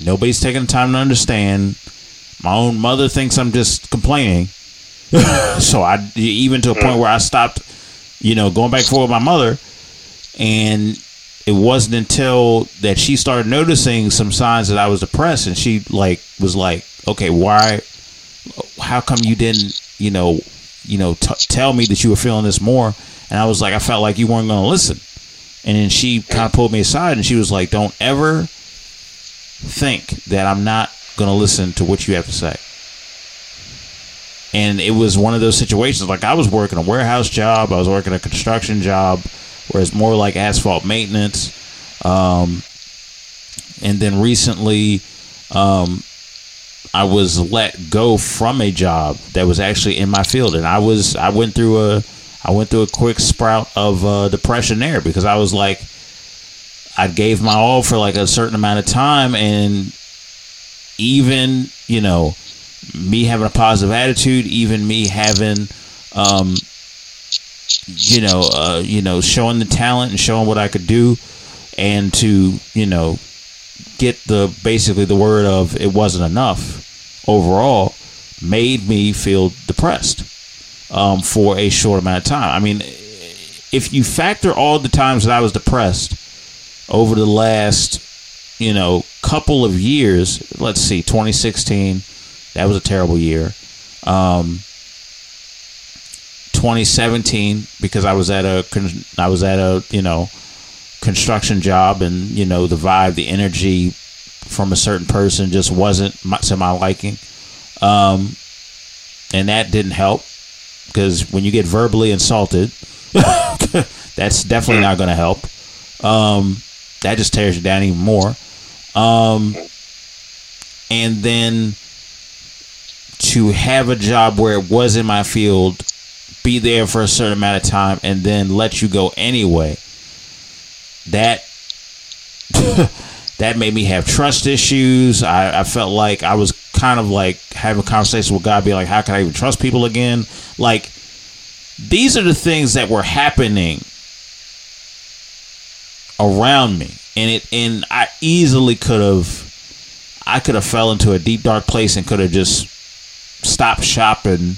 Nobody's taking the time to understand. My own mother thinks I'm just complaining. So I, even to a point where I stopped, you know, going back and forth with my mother. And it wasn't until that she started noticing some signs that I was depressed, and she like was like, okay, why, how come you didn't, tell me that you were feeling this more? And I was like, I felt like you weren't going to listen. And then she kind of pulled me aside and she was like, don't ever think that I'm not going to listen to what you have to say. And it was one of those situations, like I was working a warehouse job, I was working a construction job, where it's more like asphalt maintenance. And then recently, I was let go from a job that was actually in my field. And I went through a quick sprout of depression there, because I was like, I gave my all for like a certain amount of time. And even, you know, me having a positive attitude, even me having, showing the talent and showing what I could do, and to, you know, get the basically the word of it wasn't enough overall made me feel depressed for a short amount of time. I mean, if you factor all the times that I was depressed over the last, you know, couple of years, let's see, 2016, that was a terrible year. 2017, because I was at a construction job, and you know the vibe, the energy from a certain person just wasn't to my liking, and that didn't help, because when you get verbally insulted, that's definitely not going to help. That just tears you down even more. And then to have a job where it was in my field, be there for a certain amount of time, and then let you go anyway. That made me have trust issues. I felt like I was kind of like having a conversation with God, being like, how can I even trust people again? Like, these are the things that were happening around me, and I easily could have fell into a deep, dark place and could have just stopped shopping.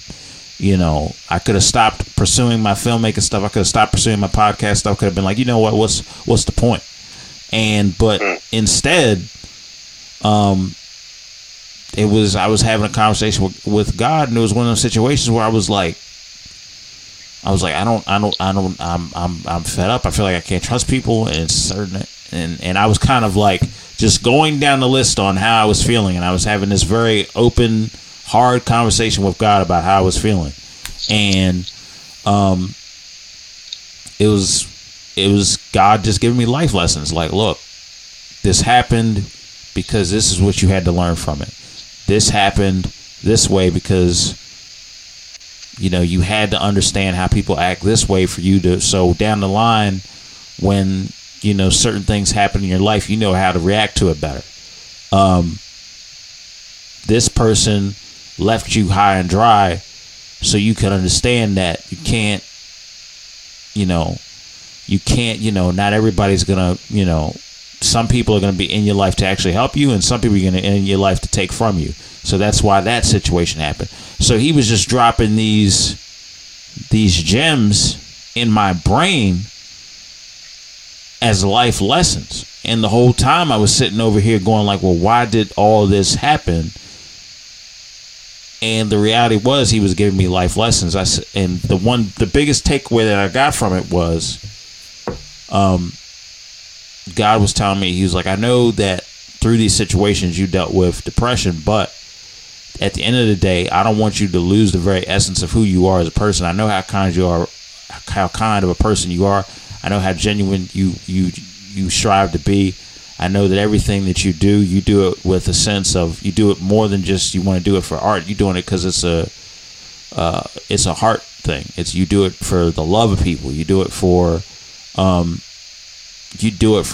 You know, I could have stopped pursuing my filmmaking stuff. I could have stopped pursuing my podcast stuff. I could have been like, you know what? What's the point? But instead, I was having a conversation with God, and it was one of those situations where I was like, I'm fed up. I feel like I can't trust people, and it's certain. And I was kind of like just going down the list on how I was feeling, and I was having this very open, hard conversation with God about how I was feeling, and it was God just giving me life lessons. Like, look, this happened because this is what you had to learn from it. This happened this way because, you know, you had to understand how people act this way for you to, so down the line, when, you know, certain things happen in your life, you know how to react to it better. This person left you high and dry, so you can understand that you can't, not everybody's gonna, you know, some people are gonna be in your life to actually help you, and some people are gonna be in your life to take from you. So that's why that situation happened. So he was just dropping these gems in my brain as life lessons, and the whole time I was sitting over here going like, well, why did all this happen? And the reality was, he was giving me life lessons. And the biggest takeaway that I got from it was, God was telling me, he was like, I know that through these situations you dealt with depression, but at the end of the day, I don't want you to lose the very essence of who you are as a person. I know how kind you are, how kind of a person you are. I know how genuine you strive to be. I know that everything that you do it with a sense of, you do it more than just you want to do it for art. You're doing it because it's a heart thing. You do it for the love of people. You do it for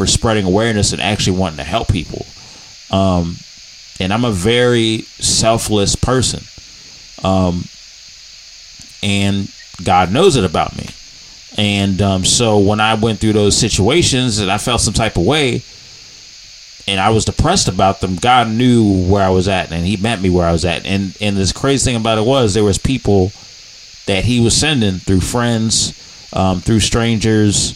spreading awareness and actually wanting to help people. And I'm a very selfless person. And God knows it about me. And so when I went through those situations and I felt some type of way and I was depressed about them, God knew where I was at and he met me where I was at. And this crazy thing about it was there was people that he was sending through friends, through strangers,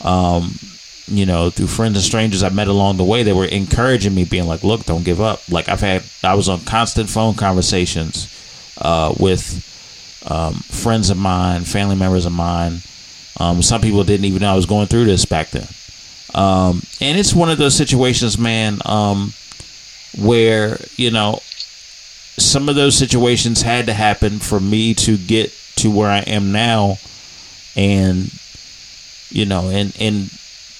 through friends and strangers I met along the way. They were encouraging me, being like, look, don't give up. Like I was on constant phone conversations with friends of mine, family members of mine. Some people didn't even know I was going through this back then. And it's one of those situations, man, where, some of those situations had to happen for me to get to where I am now. And, and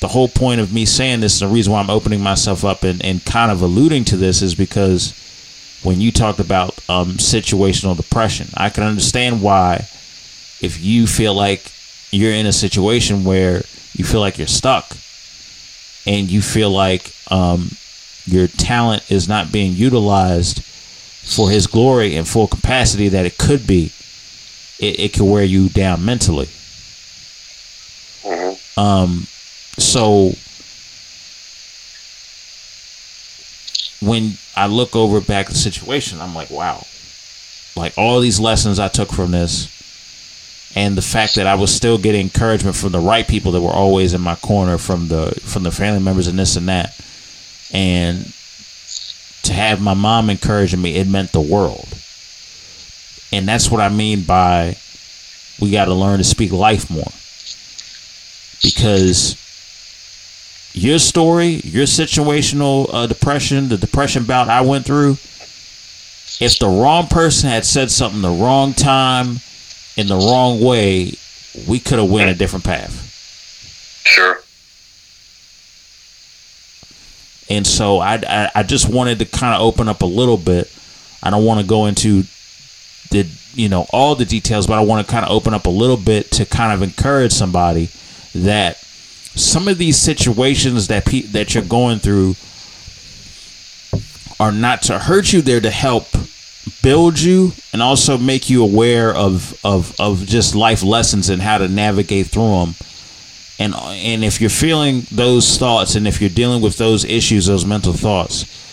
the whole point of me saying this, and the reason why I'm opening myself up and kind of alluding to this, is because when you talked about situational depression, I can understand why, if you feel like you're in a situation where you feel like you're stuck and you feel like your talent is not being utilized for his glory and full capacity that it could be, it can wear you down mentally. Mm-hmm. So when I look over back at the situation, I'm like, wow, like all these lessons I took from this, and the fact that I was still getting encouragement from the right people that were always in my corner, from the family members and this and that, and to have my mom encouraging me, it meant the world. And that's what I mean by we got to learn to speak life more, because your story, your situational depression, the depression bout I went through, if the wrong person had said something the wrong time in the wrong way, we could have went a different path. Sure. And so I just wanted to kind of open up a little bit. I don't want to go into the all the details, but I want to kind of open up a little bit to kind of encourage somebody that some of these situations that you're going through are not to hurt you. They're to help build you and also make you aware of just life lessons and how to navigate through them. And if you're feeling those thoughts and if you're dealing with those issues, those mental thoughts,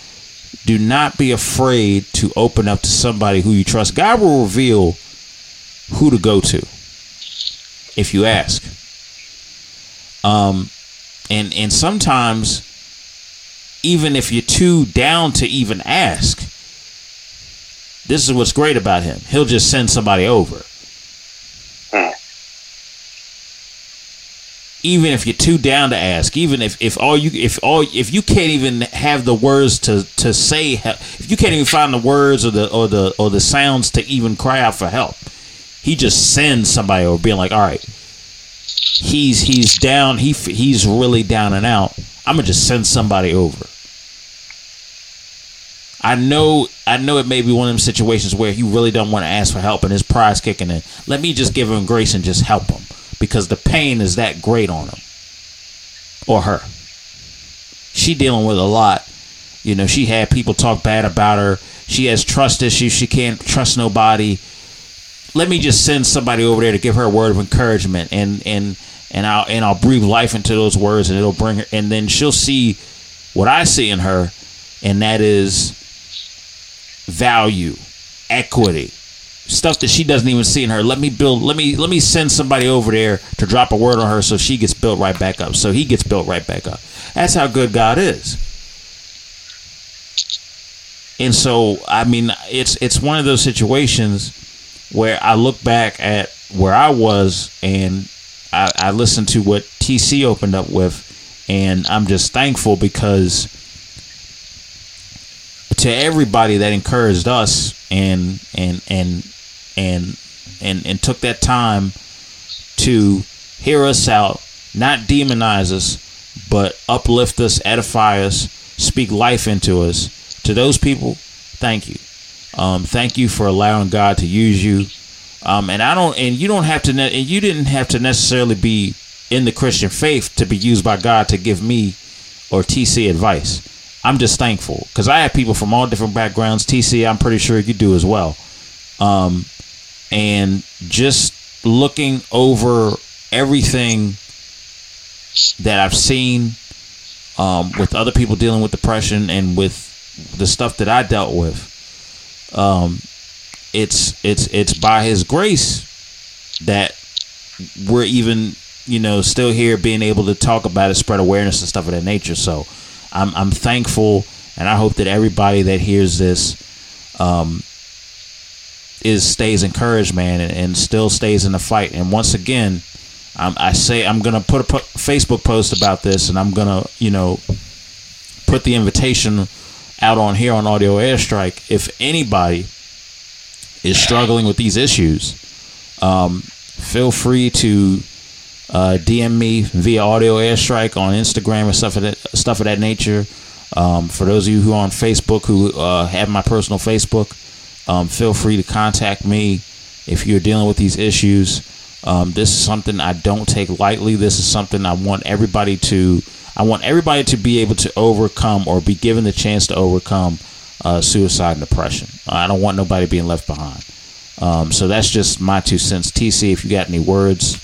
do not be afraid to open up to somebody who you trust. God will reveal who to go to if you ask. And sometimes, even if you're too down to even ask, this is what's great about him. He'll just send somebody over. Even if you're too down to ask, even if you can't even have the words to say, if you can't even find the words or the sounds to even cry out for help, he just sends somebody over, being like, all right, he's down, he's really down and out, I'm gonna just send somebody over. I know it may be one of them situations where he really don't want to ask for help and his pride's kicking in. Let me just give him grace and just help him, because the pain is that great on him or her. She dealing with a lot. She had people talk bad about her. She has trust issues. She can't trust nobody. Let me just send somebody over there to give her a word of encouragement, and I'll breathe life into those words, and it'll bring her, and then she'll see what I see in her, and that is value, equity, stuff that she doesn't even see in her. Let me send somebody over there to drop a word on her, so she gets built right back up, so he gets built right back up. That's how good God is. And so, I mean, it's one of those situations where I look back at where I was, and I listened to what TC opened up with, and I'm just thankful, because to everybody that encouraged us and took that time to hear us out, not demonize us, but uplift us, edify us, speak life into us, to those people, thank you. Thank you for allowing God to use you. You didn't have to necessarily be in the Christian faith to be used by God to give me or TC advice. I'm just thankful because I have people from all different backgrounds. TC, I'm pretty sure you do as well. And just looking over everything that I've seen with other people dealing with depression and with the stuff that I dealt with, it's by His grace that we're even, you know, still here being able to talk about it, spread awareness and stuff of that nature. So I'm thankful, and I hope that everybody that hears this stays encouraged, man, and still stays in the fight. And once again, I'm gonna put a Facebook post about this, and I'm gonna, you know, put the invitation out on here on Audio Airstrike. If anybody is struggling with these issues, feel free to DM me via Audio Airstrike on Instagram or stuff of that nature. For those of you who are on Facebook who have my personal Facebook, feel free to contact me if you're dealing with these issues. This is something I don't take lightly. This is something I want everybody to be able to overcome, or be given the chance to overcome, suicide and depression. I don't want nobody being left behind. So that's just my 2 cents. TC, if you got any words,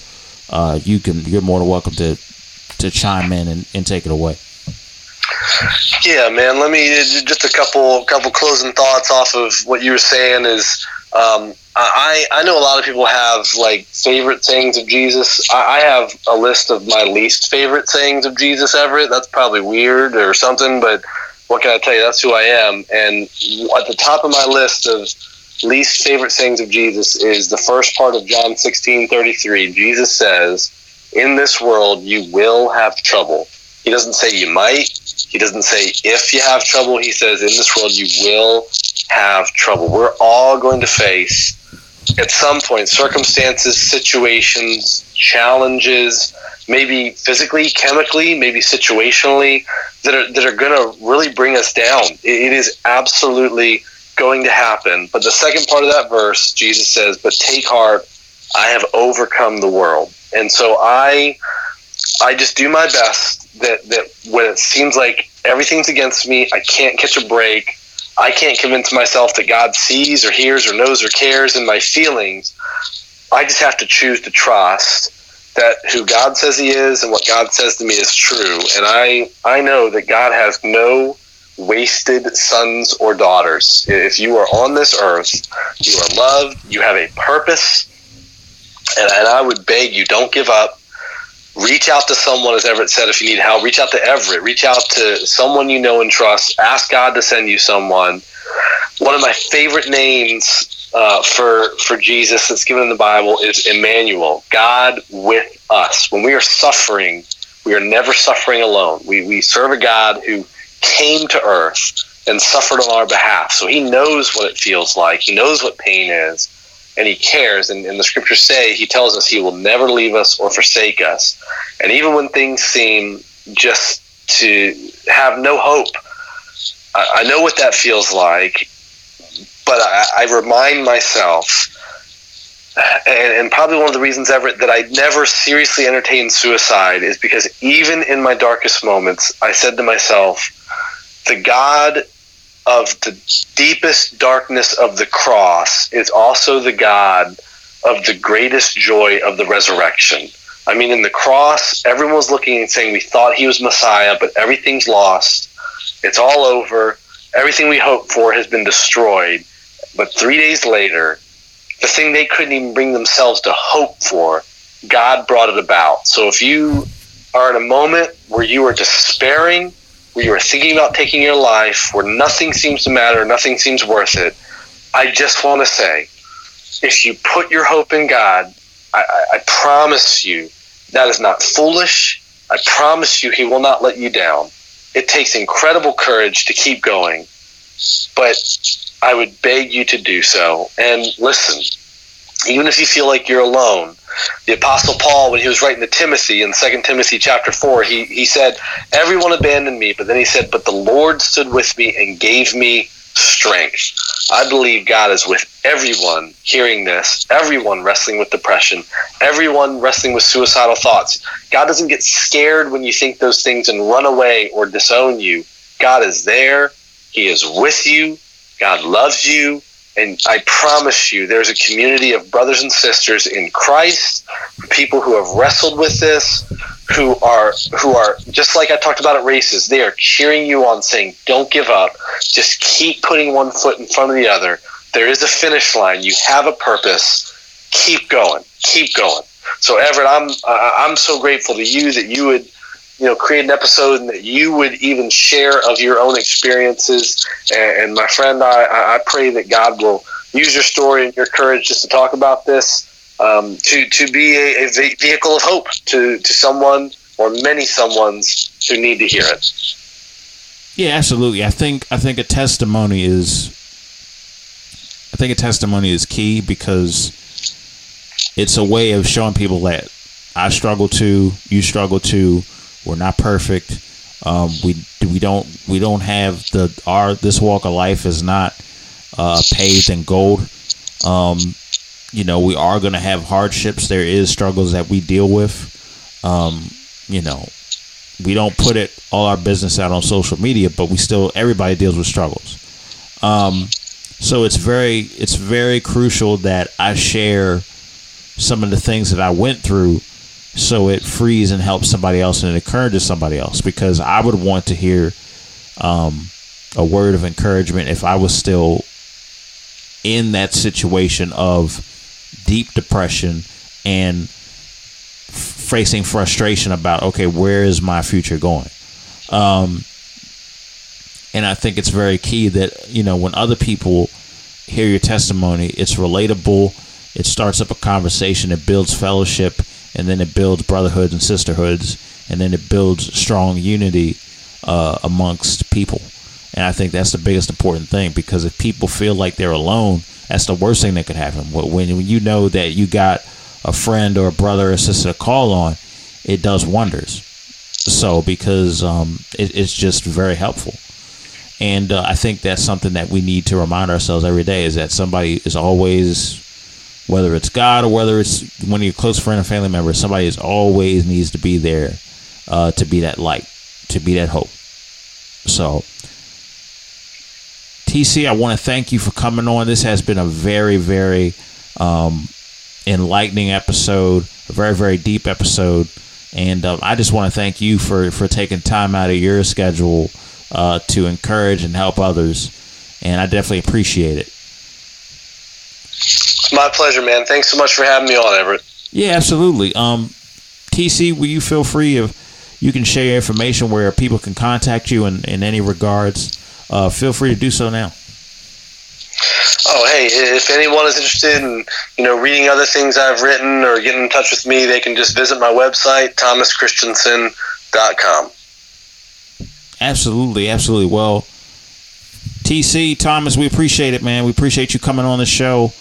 you're more than welcome to chime in and take it away. Yeah, man. Let me just a couple closing thoughts off of what you were saying is, I know a lot of people have like favorite things of Jesus. I have a list of my least favorite things of Jesus, Everett. That's probably weird or something, but what can I tell you? That's who I am. And at the top of my list of least favorite things of Jesus is the first part of John 16:33. Jesus says, "In this world you will have trouble." He doesn't say you might. He doesn't say if you have trouble. He says, "In this world you will have trouble." We're all going to face at some point circumstances, situations, challenges, maybe physically, chemically, maybe situationally, that are going to really bring us down. It is absolutely going to happen. But the second part of that verse, Jesus says, "But take heart, I have overcome the world." And so I just do my best that when it seems like everything's against me, I can't catch a break, I can't convince myself that God sees or hears or knows or cares in my feelings. I just have to choose to trust that who God says He is and what God says to me is true. And I know that God has no wasted sons or daughters. If you are on this earth, you are loved, you have a purpose, and I would beg you, don't give up. Reach out to someone, as Everett said, if you need help. Reach out to Everett. Reach out to someone you know and trust. Ask God to send you someone. One of my favorite names for Jesus that's given in the Bible is Emmanuel, God with us. When we are suffering, we are never suffering alone. We serve a God who came to earth and suffered on our behalf. So He knows what it feels like. He knows what pain is. And He cares, and the scriptures say, He tells us He will never leave us or forsake us. And even when things seem just to have no hope, I know what that feels like, but I remind myself, and probably one of the reasons, Everett, that I never seriously entertained suicide is because even in my darkest moments, I said to myself, the God of the deepest darkness of the cross is also the God of the greatest joy of the resurrection. I mean, in the cross, everyone was looking and saying, we thought He was Messiah, but everything's lost. It's all over. Everything we hoped for has been destroyed. But 3 days later, the thing they couldn't even bring themselves to hope for, God brought it about. So if you are in a moment where you are despairing, where you are thinking about taking your life, where nothing seems to matter, nothing seems worth it, I just want to say, if you put your hope in God, I promise you that is not foolish. I promise you He will not let you down. It takes incredible courage to keep going, but I would beg you to do so. And listen, even if you feel like you're alone, the Apostle Paul, when he was writing to Timothy in 2 Timothy chapter 4, he said, "Everyone abandoned me," but then he said, "But the Lord stood with me and gave me strength." I believe God is with everyone hearing this, everyone wrestling with depression, everyone wrestling with suicidal thoughts. God doesn't get scared when you think those things and run away or disown you. God is there. He is with you. God loves you. And I promise you, there's a community of brothers and sisters in Christ, people who have wrestled with this, who are just like I talked about at races. They are cheering you on, saying, "Don't give up. Just keep putting one foot in front of the other. There is a finish line. You have a purpose. Keep going. Keep going." So Everett, I'm so grateful to you that you would, create an episode and that you would even share of your own experiences. And my friend, I pray that God will use your story and your courage just to talk about this, to be a vehicle of hope to someone or many someones who need to hear it. Yeah, absolutely. I think a testimony is. I think a testimony is key because it's a way of showing people that I struggle too, you struggle too, we're not perfect. We don't have this walk of life is not paved in gold. We are going to have hardships. There is struggles that we deal with. We don't put all our business out on social media, but everybody deals with struggles. So it's very crucial that I share some of the things that I went through so it frees and helps somebody else and it encourages somebody else, because I would want to hear a word of encouragement if I was still in that situation of deep depression and facing frustration about, okay, where is my future going? And I think it's very key that, when other people hear your testimony, it's relatable. It starts up a conversation. It builds fellowship, and then it builds brotherhoods and sisterhoods, and then it builds strong unity amongst people. And I think that's the biggest important thing, because if people feel like they're alone, that's the worst thing that could happen. When you know that you got a friend or a brother or sister to call on, it does wonders. So because it's just very helpful. And I think that's something that we need to remind ourselves every day, is that somebody is always, whether it's God or whether it's one of your close friend or family members, somebody is always needs to be there to be that light, to be that hope. So, TC, I want to thank you for coming on. This has been a very, very enlightening episode, a very, very deep episode. And I just want to thank you for taking time out of your schedule to encourage and help others, and I definitely appreciate it. My pleasure, man. Thanks so much for having me on, Everett. Yeah, absolutely. TC, will you feel free if you can share your information where people can contact you in any regards? Feel free to do so now. Oh, hey, if anyone is interested in, reading other things I've written or getting in touch with me, they can just visit my website, thomaschristensen.com. Absolutely, absolutely. Well, TC, Thomas, we appreciate it, man. We appreciate you coming on the show.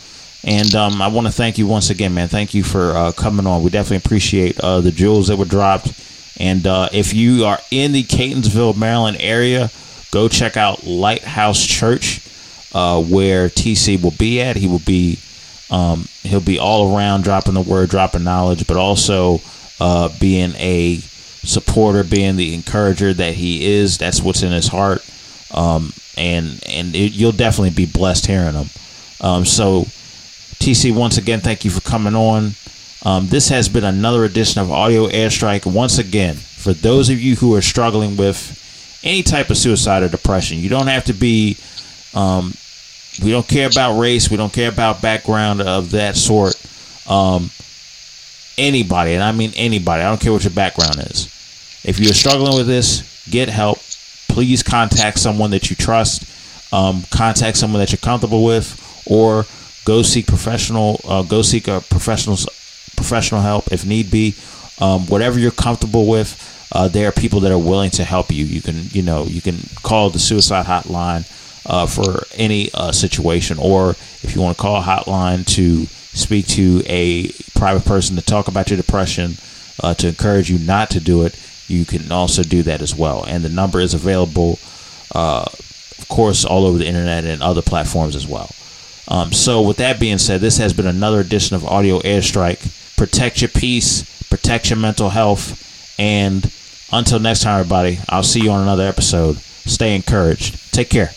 And I want to thank you once again, man. Thank you for coming on. We definitely appreciate the jewels that were dropped. And if you are in the Catonsville, Maryland area, go check out Lighthouse Church, where TC will be at. He will be he'll be all around dropping the word, dropping knowledge, but also being a supporter, being the encourager that he is. That's what's in his heart, and you'll definitely be blessed hearing him. So TC, once again, thank you for coming on. This has been another edition of Audio Airstrike. Once again, for those of you who are struggling with any type of suicide or depression, you don't have to be we don't care about race, we don't care about background of that sort. Anybody, and I mean anybody, I don't care what your background is. If you're struggling with this, get help. Please contact someone that you trust, contact someone that you're comfortable with, or go seek a professional help if need be. Whatever you're comfortable with, there are people that are willing to help you. You can call the suicide hotline for any situation, or if you want to call a hotline to speak to a private person to talk about your depression, to encourage you not to do it, you can also do that as well. And the number is available, of course, all over the internet and other platforms as well. So with that being said, this has been another edition of Audio Airstrike. Protect your peace, protect your mental health, and until next time, everybody, I'll see you on another episode. Stay encouraged. Take care.